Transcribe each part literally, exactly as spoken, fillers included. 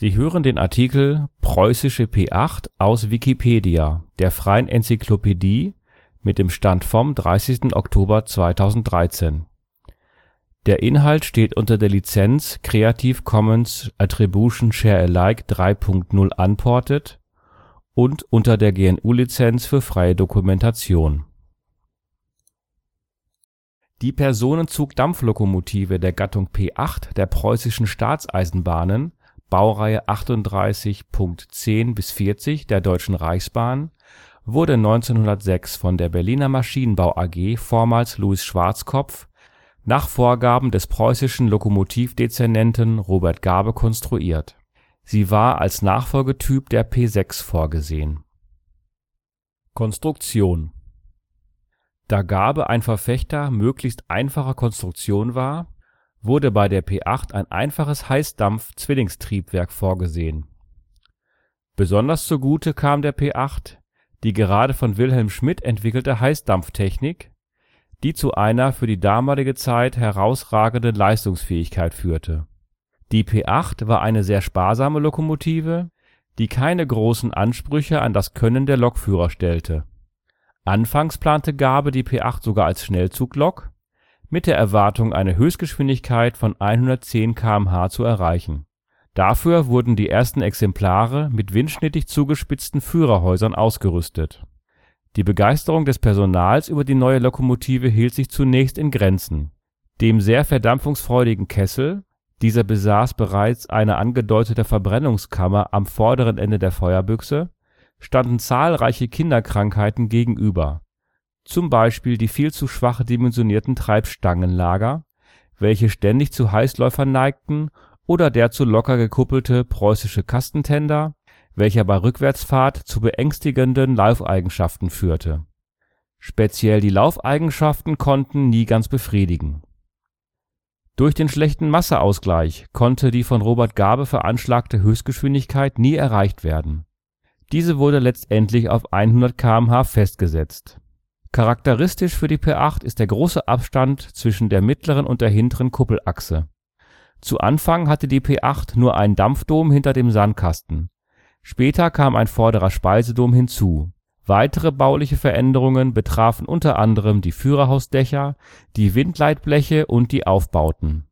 Sie hören den Artikel Preußische P acht, aus Wikipedia, der freien Enzyklopädie. Mit dem Stand vom dreißigsten Oktober zweitausenddreizehn. Der Inhalt steht unter der Lizenz Creative Commons Attribution Share Alike drei Punkt null Unported und unter der G N U-Lizenz für freie Dokumentation. Die Personenzug-Dampflokomotive der Gattung P acht der Preußischen Staatseisenbahnen, Baureihe achtunddreißig Punkt zehn bis vierzig der Deutschen Reichsbahn, wurde neunzehnhundertsechs von der Berliner Maschinenbau A G, vormals Louis Schwarzkopf, nach Vorgaben des preußischen Lokomotivdezernenten Robert Gabe konstruiert. Sie war als Nachfolgetyp der P sechs vorgesehen. Konstruktion. Da Gabe ein Verfechter möglichst einfacher Konstruktion war, wurde bei der P acht ein einfaches Heißdampf-Zwillingstriebwerk vorgesehen. Besonders zugute kam der P acht die gerade von Wilhelm Schmidt entwickelte Heißdampftechnik, die zu einer für die damalige Zeit herausragenden Leistungsfähigkeit führte. Die P acht war eine sehr sparsame Lokomotive, die keine großen Ansprüche an das Können der Lokführer stellte. Anfangs plante Gabe die P acht sogar als Schnellzuglok, mit der Erwartung, eine Höchstgeschwindigkeit von hundertzehn Kilometer pro Stunde zu erreichen. Dafür wurden die ersten Exemplare mit windschnittig zugespitzten Führerhäusern ausgerüstet. Die Begeisterung des Personals über die neue Lokomotive hielt sich zunächst in Grenzen. Dem sehr verdampfungsfreudigen Kessel, dieser besaß bereits eine angedeutete Verbrennungskammer am vorderen Ende der Feuerbüchse, standen zahlreiche Kinderkrankheiten gegenüber, zum Beispiel die viel zu schwach dimensionierten Treibstangenlager, welche ständig zu Heißläufern neigten, oder der zu locker gekuppelte preußische Kastentender, welcher bei Rückwärtsfahrt zu beängstigenden Laufeigenschaften führte. Speziell die Laufeigenschaften konnten nie ganz befriedigen. Durch den schlechten Masseausgleich konnte die von Robert Gabe veranschlagte Höchstgeschwindigkeit nie erreicht werden. Diese wurde letztendlich auf hundert Kilometer pro Stunde festgesetzt. Charakteristisch für die P acht ist der große Abstand zwischen der mittleren und der hinteren Kuppelachse. Zu Anfang hatte die P acht nur einen Dampfdom hinter dem Sandkasten. Später kam ein vorderer Speisedom hinzu. Weitere bauliche Veränderungen betrafen unter anderem die Führerhausdächer, die Windleitbleche und die Aufbauten.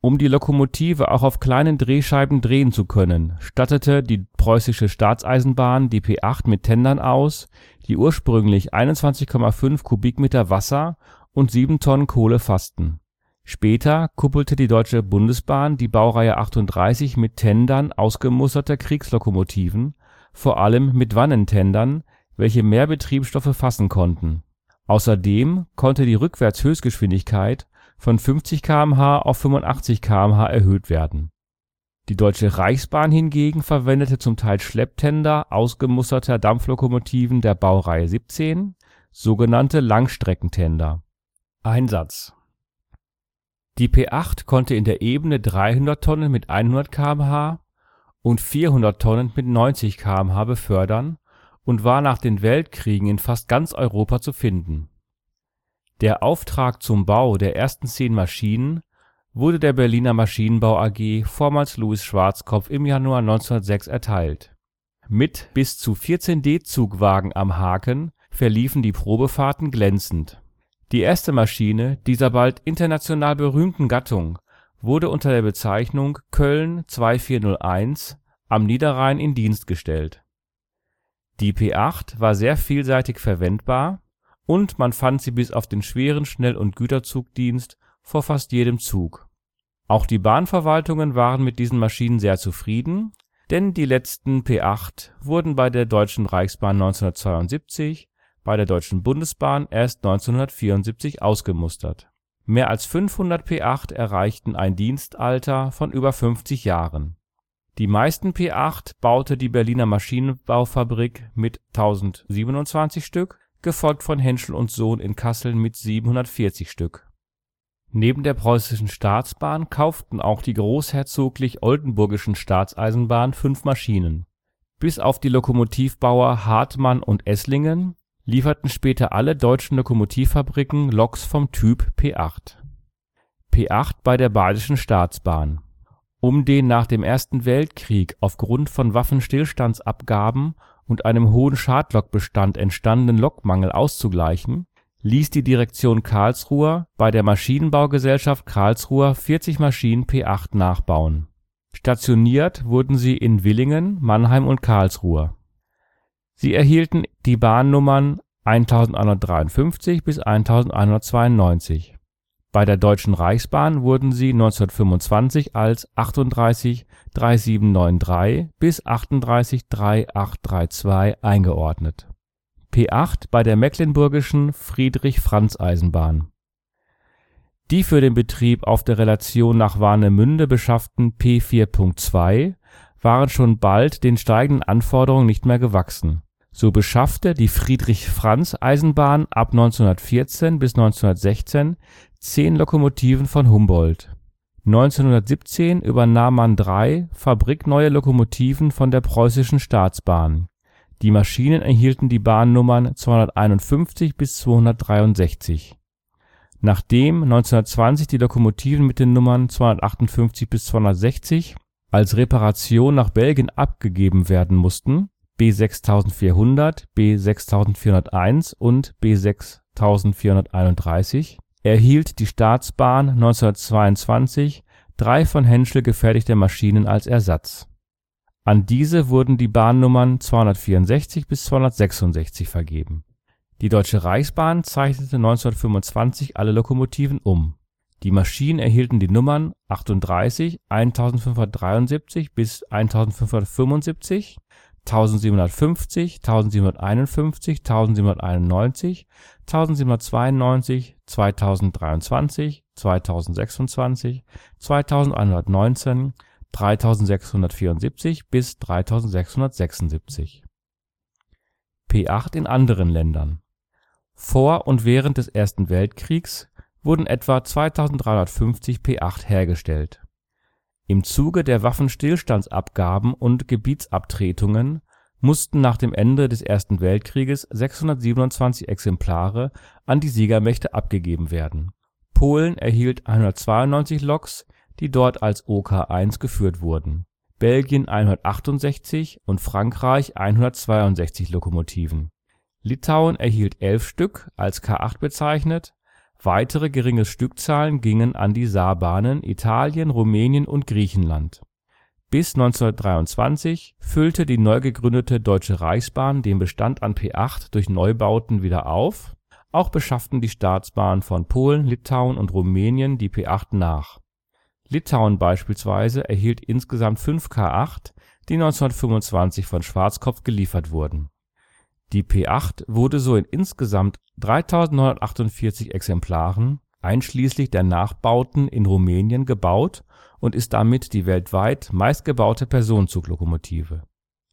Um die Lokomotive auch auf kleinen Drehscheiben drehen zu können, stattete die Preußische Staatseisenbahn die P acht mit Tendern aus, die ursprünglich einundzwanzig Komma fünf Kubikmeter Wasser und sieben Tonnen Kohle fassten. Später kuppelte die Deutsche Bundesbahn die Baureihe achtunddreißig mit Tendern ausgemusterter Kriegslokomotiven, vor allem mit Wannentendern, welche mehr Betriebsstoffe fassen konnten. Außerdem konnte die Rückwärtshöchstgeschwindigkeit von fünfzig Kilometer pro Stunde auf fünfundachtzig Kilometer pro Stunde erhöht werden. Die Deutsche Reichsbahn hingegen verwendete zum Teil Schlepptender ausgemusterter Dampflokomotiven der Baureihe siebzehn, sogenannte Langstreckentender. Einsatz. Die P acht konnte in der Ebene dreihundert Tonnen mit hundert Kilometer pro Stunde und vierhundert Tonnen mit neunzig Kilometer pro Stunde befördern und war nach den Weltkriegen in fast ganz Europa zu finden. Der Auftrag zum Bau der ersten zehn Maschinen wurde der Berliner Maschinenbau A G, vormals Louis Schwarzkopf, im Januar neunzehnhundertsechs erteilt. Mit bis zu vierzehn D-Zugwagen am Haken verliefen die Probefahrten glänzend. Die erste Maschine dieser bald international berühmten Gattung wurde unter der Bezeichnung Köln zwei vier null eins am Niederrhein in Dienst gestellt. Die P acht war sehr vielseitig verwendbar und man fand sie bis auf den schweren Schnell- und Güterzugdienst vor fast jedem Zug. Auch die Bahnverwaltungen waren mit diesen Maschinen sehr zufrieden, denn die letzten P acht wurden bei der Deutschen Reichsbahn neunzehnhundertzweiundsiebzig bei der Deutschen Bundesbahn erst neunzehnhundertvierundsiebzig ausgemustert. Mehr als fünfhundert P acht erreichten ein Dienstalter von über fünfzig Jahren. Die meisten P acht baute die Berliner Maschinenbaufabrik mit tausendsiebenundzwanzig Stück, gefolgt von Henschel und Sohn in Kassel mit siebenhundertvierzig Stück. Neben der Preußischen Staatsbahn kauften auch die Großherzoglich Oldenburgischen Staatseisenbahn fünf Maschinen. Bis auf die Lokomotivbauer Hartmann und Esslingen lieferten später alle deutschen Lokomotivfabriken Loks vom Typ P acht. P acht bei der Badischen Staatsbahn. um den nach dem Ersten Weltkrieg aufgrund von Waffenstillstandsabgaben und einem hohen Schadlokbestand entstandenen Lokmangel auszugleichen, ließ die Direktion Karlsruhe bei der Maschinenbaugesellschaft Karlsruhe vierzig Maschinen P acht nachbauen. Stationiert wurden sie in Willingen, Mannheim und Karlsruhe. Sie erhielten die Bahnnummern elfhundertdreiundfünfzig bis elfhundertzweiundneunzig. Bei der Deutschen Reichsbahn wurden sie neunzehnhundertfünfundzwanzig als achtunddreißig dreisiebenhundertdreiundneunzig bis achtunddreißig achtunddreißig dreitausendachthundertzweiunddreißig eingeordnet. P acht bei der Mecklenburgischen Friedrich-Franz-Eisenbahn. Die für den Betrieb auf der Relation nach Warnemünde beschafften P vier Punkt zwei waren schon bald den steigenden Anforderungen nicht mehr gewachsen. So beschaffte die Friedrich-Franz-Eisenbahn ab neunzehnhundertvierzehn bis neunzehnhundertsechzehn zehn Lokomotiven von Humboldt. neunzehnhundertsiebzehn übernahm man drei fabrikneue Lokomotiven von der Preußischen Staatsbahn. Die Maschinen erhielten die Bahnnummern zweihunderteinundfünfzig bis zweihundertdreiundsechzig. Nachdem neunzehnhundertzwanzig die Lokomotiven mit den Nummern zweihundertachtundfünfzig bis zweihundertsechzig als Reparation nach Belgien abgegeben werden mussten, B sechstausendvierhundert, B sechstausendvierhunderteins und B sechstausendvierhunderteinunddreißig, erhielt die Staatsbahn neunzehnhundertzweiundzwanzig drei von Henschel gefertigte Maschinen als Ersatz. An diese wurden die Bahnnummern zweihundertvierundsechzig bis zweihundertsechsundsechzig vergeben. Die Deutsche Reichsbahn zeichnete neunzehnhundertfünfundzwanzig alle Lokomotiven um. Die Maschinen erhielten die Nummern achtunddreißig, eintausendfünfhundertdreiundsiebzig bis eintausendfünfhundertfünfundsiebzig, eintausendsiebenhundertfünfzig, eintausendsiebenhunderteinundfünfzig, eintausendsiebenhunderteinundneunzig, eintausendsiebenhundertzweiundneunzig, zweitausenddreiundzwanzig, zweitausendsechsundzwanzig, zweitausendeinhundertneunzehn, dreitausendsechshundertvierundsiebzig bis dreitausendsechshundertsechsundsiebzig. P acht in anderen Ländern. Vor und während des Ersten Weltkriegs wurden etwa zweitausenddreihundertfünfzig P acht hergestellt. Im Zuge der Waffenstillstandsabgaben und Gebietsabtretungen mussten nach dem Ende des Ersten Weltkrieges sechshundertsiebenundzwanzig Exemplare an die Siegermächte abgegeben werden. Polen erhielt hundertzweiundneunzig Loks, die dort als O K eins geführt wurden, Belgien hundertachtundsechzig und Frankreich hundertzweiundsechzig Lokomotiven. Litauen erhielt elf Stück, als K acht bezeichnet. Weitere geringe Stückzahlen gingen an die Saarbahnen, Italien, Rumänien und Griechenland. Bis neunzehnhundertdreiundzwanzig füllte die neu gegründete Deutsche Reichsbahn den Bestand an P acht durch Neubauten wieder auf. Auch beschafften die Staatsbahnen von Polen, Litauen und Rumänien die P acht nach. Litauen beispielsweise erhielt insgesamt fünf K acht, die neunzehnhundertfünfundzwanzig von Schwarzkopf geliefert wurden. Die P acht wurde so in insgesamt dreitausendneunhundertachtundvierzig Exemplaren, einschließlich der Nachbauten in Rumänien, gebaut und ist damit die weltweit meistgebaute Personenzuglokomotive.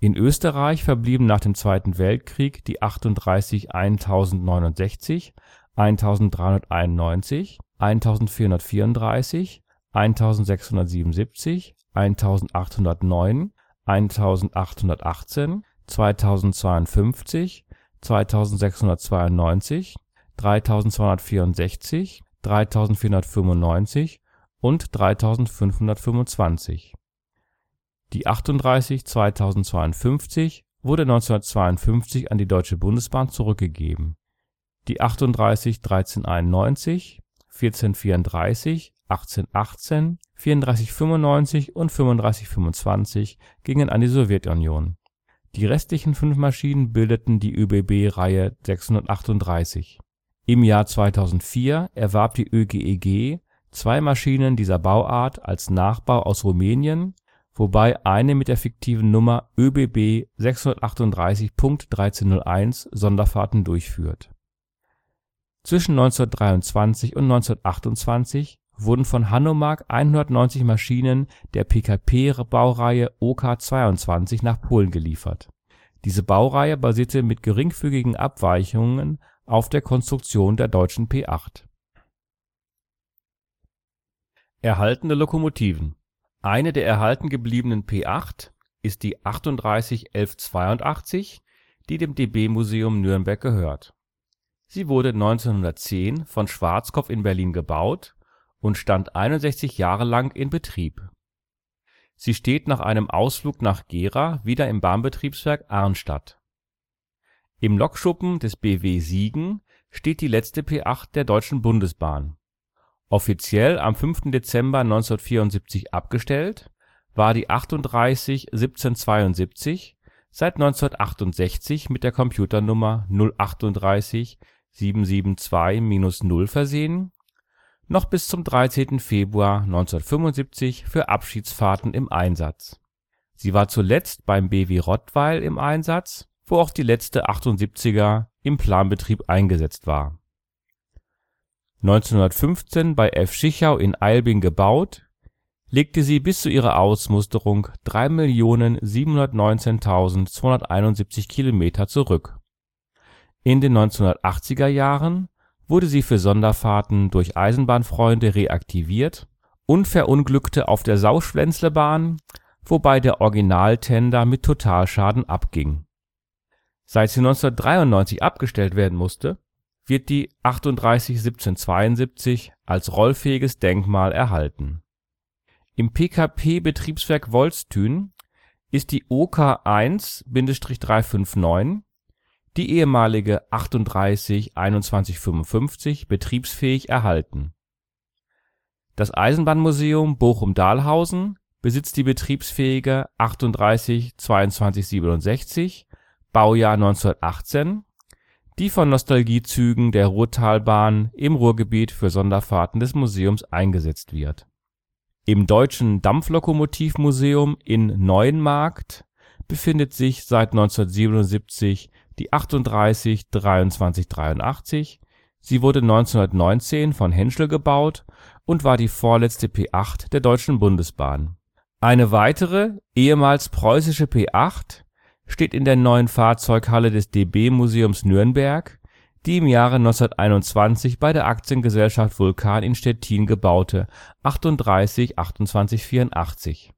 In Österreich verblieben nach dem Zweiten Weltkrieg die achtunddreißig eintausendneunundsechzig, eintausenddreihunderteinundneunzig, eintausendvierhundertvierunddreißig, eintausendsechshundertsiebenundsiebzig, eintausendachthundertneun, eintausendachthundertachtzehn, zweitausendzweiundfünfzig, zweitausendsechshundertzweiundneunzig, dreitausendzweihundertvierundsechzig, dreitausendvierhundertfünfundneunzig und dreitausendfünfhundertfünfundzwanzig. Die achtunddreißig zweitausendzweiundfünfzig wurde neunzehnhundertzweiundfünfzig an die Deutsche Bundesbahn zurückgegeben. Die achtunddreißig dreizehnhunderteinundneunzig, vierzehnhundertvierunddreißig, achtzehnhundertachtzehn, vierunddreißig fünfundneunzig und fünfunddreißig fünfundzwanzig gingen an die Sowjetunion. Die restlichen fünf Maschinen bildeten die ÖBB-Reihe sechshundertachtunddreißig. Im Jahr zweitausendvier erwarb die ÖGEG zwei Maschinen dieser Bauart als Nachbau aus Rumänien, wobei eine mit der fiktiven Nummer ÖBB sechshundertachtunddreißig Punkt eintausenddreihunderteins Sonderfahrten durchführt. Zwischen neunzehnhundertdreiundzwanzig und neunzehnhundertachtundzwanzig wurden von Hanomag hundertneunzig Maschinen der P K P-Baureihe O K zweiundzwanzig nach Polen geliefert. Diese Baureihe basierte mit geringfügigen Abweichungen auf der Konstruktion der deutschen P acht. Erhaltene Lokomotiven. Eine der erhalten gebliebenen P acht ist die achtunddreißig elfhundertzweiundachtzig, die dem D B Museum Nürnberg gehört. Sie wurde neunzehnhundertzehn von Schwarzkopf in Berlin gebaut und stand einundsechzig Jahre lang in Betrieb. Sie steht nach einem Ausflug nach Gera wieder im Bahnbetriebswerk Arnstadt. Im Lokschuppen des B W Siegen steht die letzte P acht der Deutschen Bundesbahn. Offiziell am fünften Dezember neunzehnhundertvierundsiebzig abgestellt, war die achtunddreißig siebzehnhundertzweiundsiebzig seit neunzehnhundertachtundsechzig mit der Computernummer null drei acht sieben sieben zwei null versehen, noch bis zum dreizehnten Februar neunzehnhundertfünfundsiebzig für Abschiedsfahrten im Einsatz. Sie war zuletzt beim B W Rottweil im Einsatz, wo auch die letzte achtundsiebziger im Planbetrieb eingesetzt war. neunzehnhundertfünfzehn bei F. Schichau in Eilbing gebaut, legte sie bis zu ihrer Ausmusterung drei Millionen siebenhundertneunzehntausendzweihunderteinundsiebzig Kilometer zurück. In den neunzehnhundertachtziger Jahren wurde sie für Sonderfahrten durch Eisenbahnfreunde reaktiviert und verunglückte auf der Sauschwänzlebahn, wobei der Originaltender mit Totalschaden abging. Seit sie neunzehnhundertdreiundneunzig abgestellt werden musste, wird die achtunddreißig siebzehnhundertzweiundsiebzig als rollfähiges Denkmal erhalten. Im P K P-Betriebswerk Wolstün ist die O K eins drei fünf neun, die ehemalige achtunddreißig einundzwanzig fünfundfünfzig, betriebsfähig erhalten. Das Eisenbahnmuseum Bochum-Dahlhausen besitzt die betriebsfähige achtunddreißig zweiundzwanzig siebenundsechzig, Baujahr neunzehnhundertachtzehn, die von Nostalgiezügen der Ruhrtalbahn im Ruhrgebiet für Sonderfahrten des Museums eingesetzt wird. Im Deutschen Dampflokomotivmuseum in Neuenmarkt befindet sich seit neunzehnhundertsiebenundsiebzig die achtunddreißig dreiundzwanzig dreiundachtzig. Sie wurde neunzehnhundertneunzehn von Henschel gebaut und war die vorletzte P acht der Deutschen Bundesbahn. Eine weitere, ehemals preußische P acht, steht in der neuen Fahrzeughalle des D B Museums Nürnberg, die im Jahre neunzehnhunderteinundzwanzig bei der Aktiengesellschaft Vulkan in Stettin gebaute achtunddreißig achtundzwanzig vierundachtzig.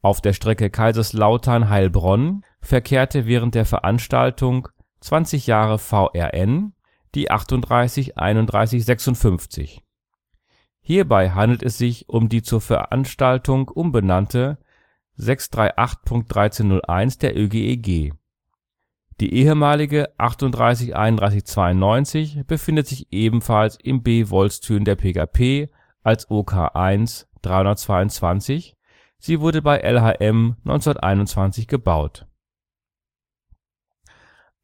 Auf der Strecke Kaiserslautern-Heilbronn verkehrte während der Veranstaltung zwanzig Jahre V R N die achtunddreißig einunddreißig sechsundfünfzig. Hierbei handelt es sich um die zur Veranstaltung umbenannte sechs drei acht Punkt eins drei null eins der Ö G E G. Die ehemalige achtunddreißig einunddreißig zweiundneunzig befindet sich ebenfalls im B Wolstün der P K P als O K eins drei zwei zwei. Sie wurde bei L H M neunzehnhunderteinundzwanzig gebaut.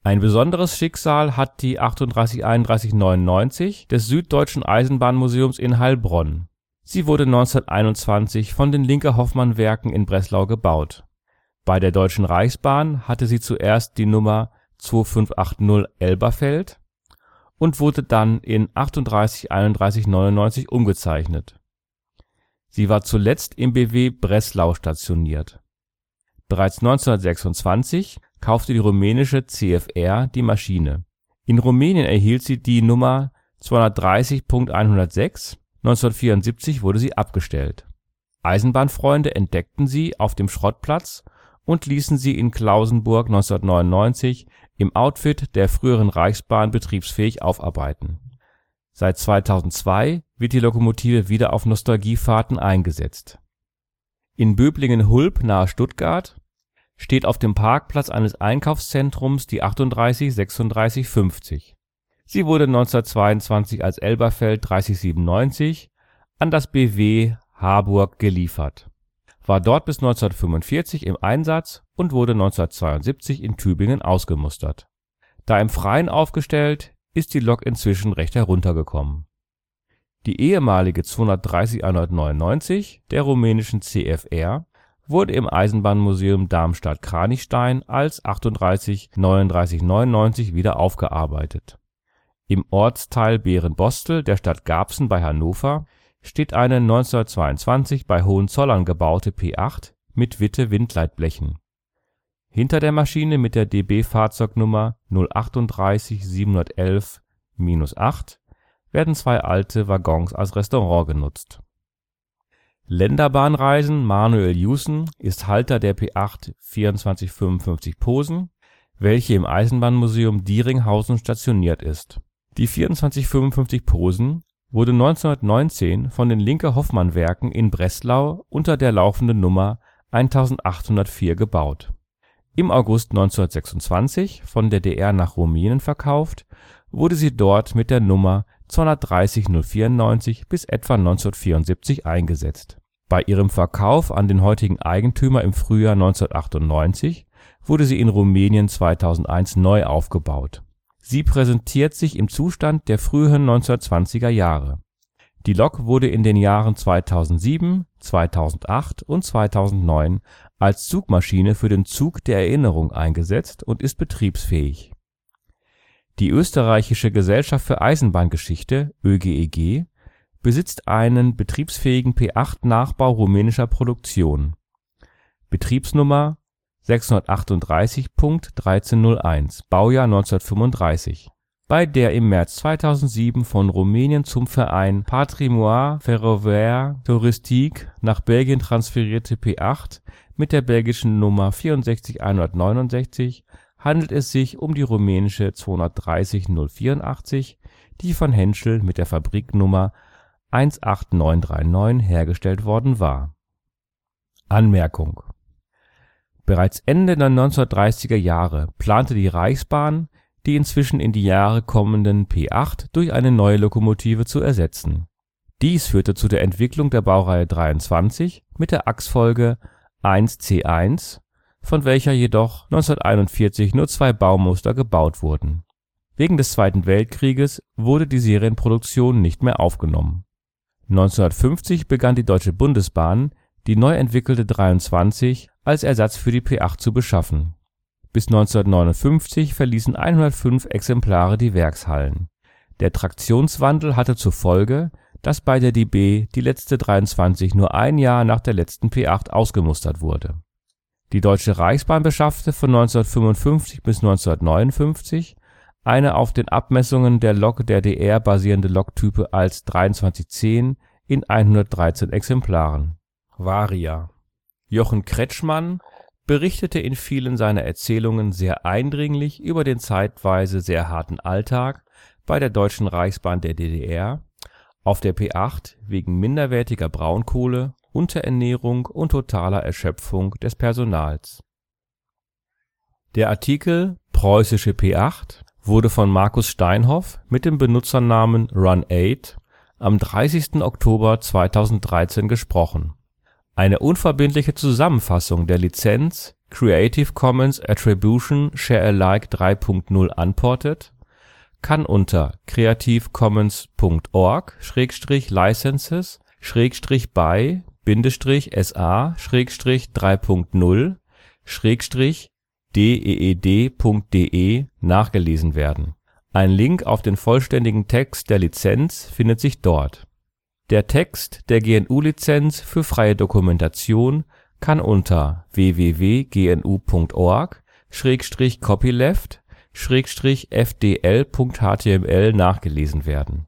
Ein besonderes Schicksal hat die achtunddreißig einunddreißig neunundneunzig des Süddeutschen Eisenbahnmuseums in Heilbronn. Sie wurde neunzehnhunderteinundzwanzig von den Linke-Hoffmann-Werken in Breslau gebaut. Bei der Deutschen Reichsbahn hatte sie zuerst die Nummer zwei fünf acht null Elberfeld und wurde dann in achtunddreißig einunddreißig neunundneunzig umgezeichnet. Sie war zuletzt im B W Breslau stationiert. Bereits neunzehnhundertsechsundzwanzig kaufte die rumänische C F R die Maschine. In Rumänien erhielt sie die Nummer zwei drei null Punkt eins null sechs. neunzehnhundertvierundsiebzig wurde sie abgestellt. Eisenbahnfreunde entdeckten sie auf dem Schrottplatz und ließen sie in Klausenburg neunzehnhundertneunundneunzig im Outfit der früheren Reichsbahn betriebsfähig aufarbeiten. Seit zweitausendzwei wird die Lokomotive wieder auf Nostalgiefahrten eingesetzt. In Böblingen-Hulb nahe Stuttgart steht auf dem Parkplatz eines Einkaufszentrums die achtunddreißig sechsunddreißig fünfzig. Sie wurde neunzehnhundertzweiundzwanzig als Elberfeld dreißig siebenundneunzig an das B W Harburg geliefert, war dort bis neunzehnhundertfünfundvierzig im Einsatz und wurde neunzehnhundertzweiundsiebzig in Tübingen ausgemustert. Da im Freien aufgestellt, ist die Lok inzwischen recht heruntergekommen. Die ehemalige zwei drei null eins neun neun der rumänischen C F R wurde im Eisenbahnmuseum Darmstadt-Kranichstein als achtunddreißig neununddreißig neunundneunzig wieder aufgearbeitet. Im Ortsteil Behrenbostel der Stadt Garbsen bei Hannover steht eine neunzehnhundertzweiundzwanzig bei Hohenzollern gebaute P acht mit Witte-Windleitblechen. Hinter der Maschine mit der D B-Fahrzeugnummer null achtunddreißig siebenhundertelf acht werden zwei alte Waggons als Restaurant genutzt. Länderbahnreisen Manuel Jusen ist Halter der P acht vierundzwanzig fünfundfünfzig Posen, welche im Eisenbahnmuseum Dieringhausen stationiert ist. Die vierundzwanzig fünfundfünfzig Posen wurde neunzehnhundertneunzehn von den Linke-Hoffmann-Werken in Breslau unter der laufenden Nummer eintausendachthundertvier gebaut. Im August neunzehnhundertsechsundzwanzig von der D D R nach Rumänien verkauft, wurde sie dort mit der Nummer zwei drei null neun vier bis etwa neunzehnhundertvierundsiebzig eingesetzt. Bei ihrem Verkauf an den heutigen Eigentümer im Frühjahr neunzehnhundertachtundneunzig wurde sie in Rumänien zweitausendeins neu aufgebaut. Sie präsentiert sich im Zustand der frühen neunzehnhundertzwanziger Jahre. Die Lok wurde in den Jahren zweitausendsieben, zweitausendacht und zweitausendneun als Zugmaschine für den Zug der Erinnerung eingesetzt und ist betriebsfähig. Die Österreichische Gesellschaft für Eisenbahngeschichte (ÖGEG) besitzt einen betriebsfähigen P acht Nachbau rumänischer Produktion. Betriebsnummer sechshundertachtunddreißig Punkt eins drei null eins, Baujahr neunzehnhundertfünfunddreißig, bei der im März zweitausendsieben von Rumänien zum Verein Patrimoine Ferroviaire Touristique nach Belgien transferierte P acht mit der belgischen Nummer sechs vier eins neun neun handelt es sich um die rumänische zwei drei null acht vier, die von Henschel mit der Fabriknummer eins acht neun drei neun hergestellt worden war. Anmerkung: Bereits Ende der neunzehnhundertdreißiger Jahre plante die Reichsbahn, die inzwischen in die Jahre kommenden P acht durch eine neue Lokomotive zu ersetzen. Dies führte zu der Entwicklung der Baureihe dreiundzwanzig mit der Achsfolge eins C eins, von welcher jedoch neunzehnhunderteinundvierzig nur zwei Baumuster gebaut wurden. Wegen des Zweiten Weltkrieges wurde die Serienproduktion nicht mehr aufgenommen. neunzehnhundertfünfzig begann die Deutsche Bundesbahn, die neu entwickelte dreiundzwanzig als Ersatz für die P acht zu beschaffen. Bis neunzehnhundertneunundfünfzig verließen hundertfünf Exemplare die Werkshallen. Der Traktionswandel hatte zur Folge, dass bei der D B die letzte dreiundzwanzig nur ein Jahr nach der letzten P acht ausgemustert wurde. Die Deutsche Reichsbahn beschaffte von neunzehnhundertfünfundfünfzig bis neunzehnhundertneunundfünfzig eine auf den Abmessungen der Lok der D D R basierende Loktype als dreiundzwanzig zehn in hundertdreizehn Exemplaren. Varia. Jochen Kretschmann berichtete in vielen seiner Erzählungen sehr eindringlich über den zeitweise sehr harten Alltag bei der Deutschen Reichsbahn der D D R, auf der P acht wegen minderwertiger Braunkohle, Unterernährung und totaler Erschöpfung des Personals. Der Artikel Preußische P acht wurde von Markus Steinhoff mit dem Benutzernamen Run acht am dreißigsten Oktober zweitausenddreizehn gesprochen. Eine unverbindliche Zusammenfassung der Lizenz Creative Commons Attribution Share Alike drei Punkt null Unported kann unter creative commons Punkt org Schrägstrich licenses Schrägstrich by Bindestrich S A Schrägstrich drei Punkt null Schrägstrich D E E D Punkt D E nachgelesen werden. Ein Link auf den vollständigen Text der Lizenz findet sich dort. Der Text der G N U-Lizenz für freie Dokumentation kann unter w w w Punkt g n u Punkt org Schrägstrich copyleft Schrägstrich f d l Punkt h t m l nachgelesen werden.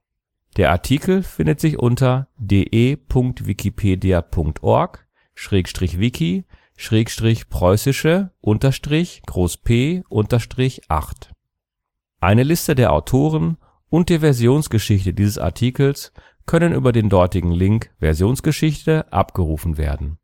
Der Artikel findet sich unter de Punkt wikipedia Punkt org Schrägstrich wiki Schrägstrich preußische Unterstrich groß P Unterstrich acht. Eine Liste der Autoren und die Versionsgeschichte dieses Artikels können über den dortigen Link Versionsgeschichte abgerufen werden.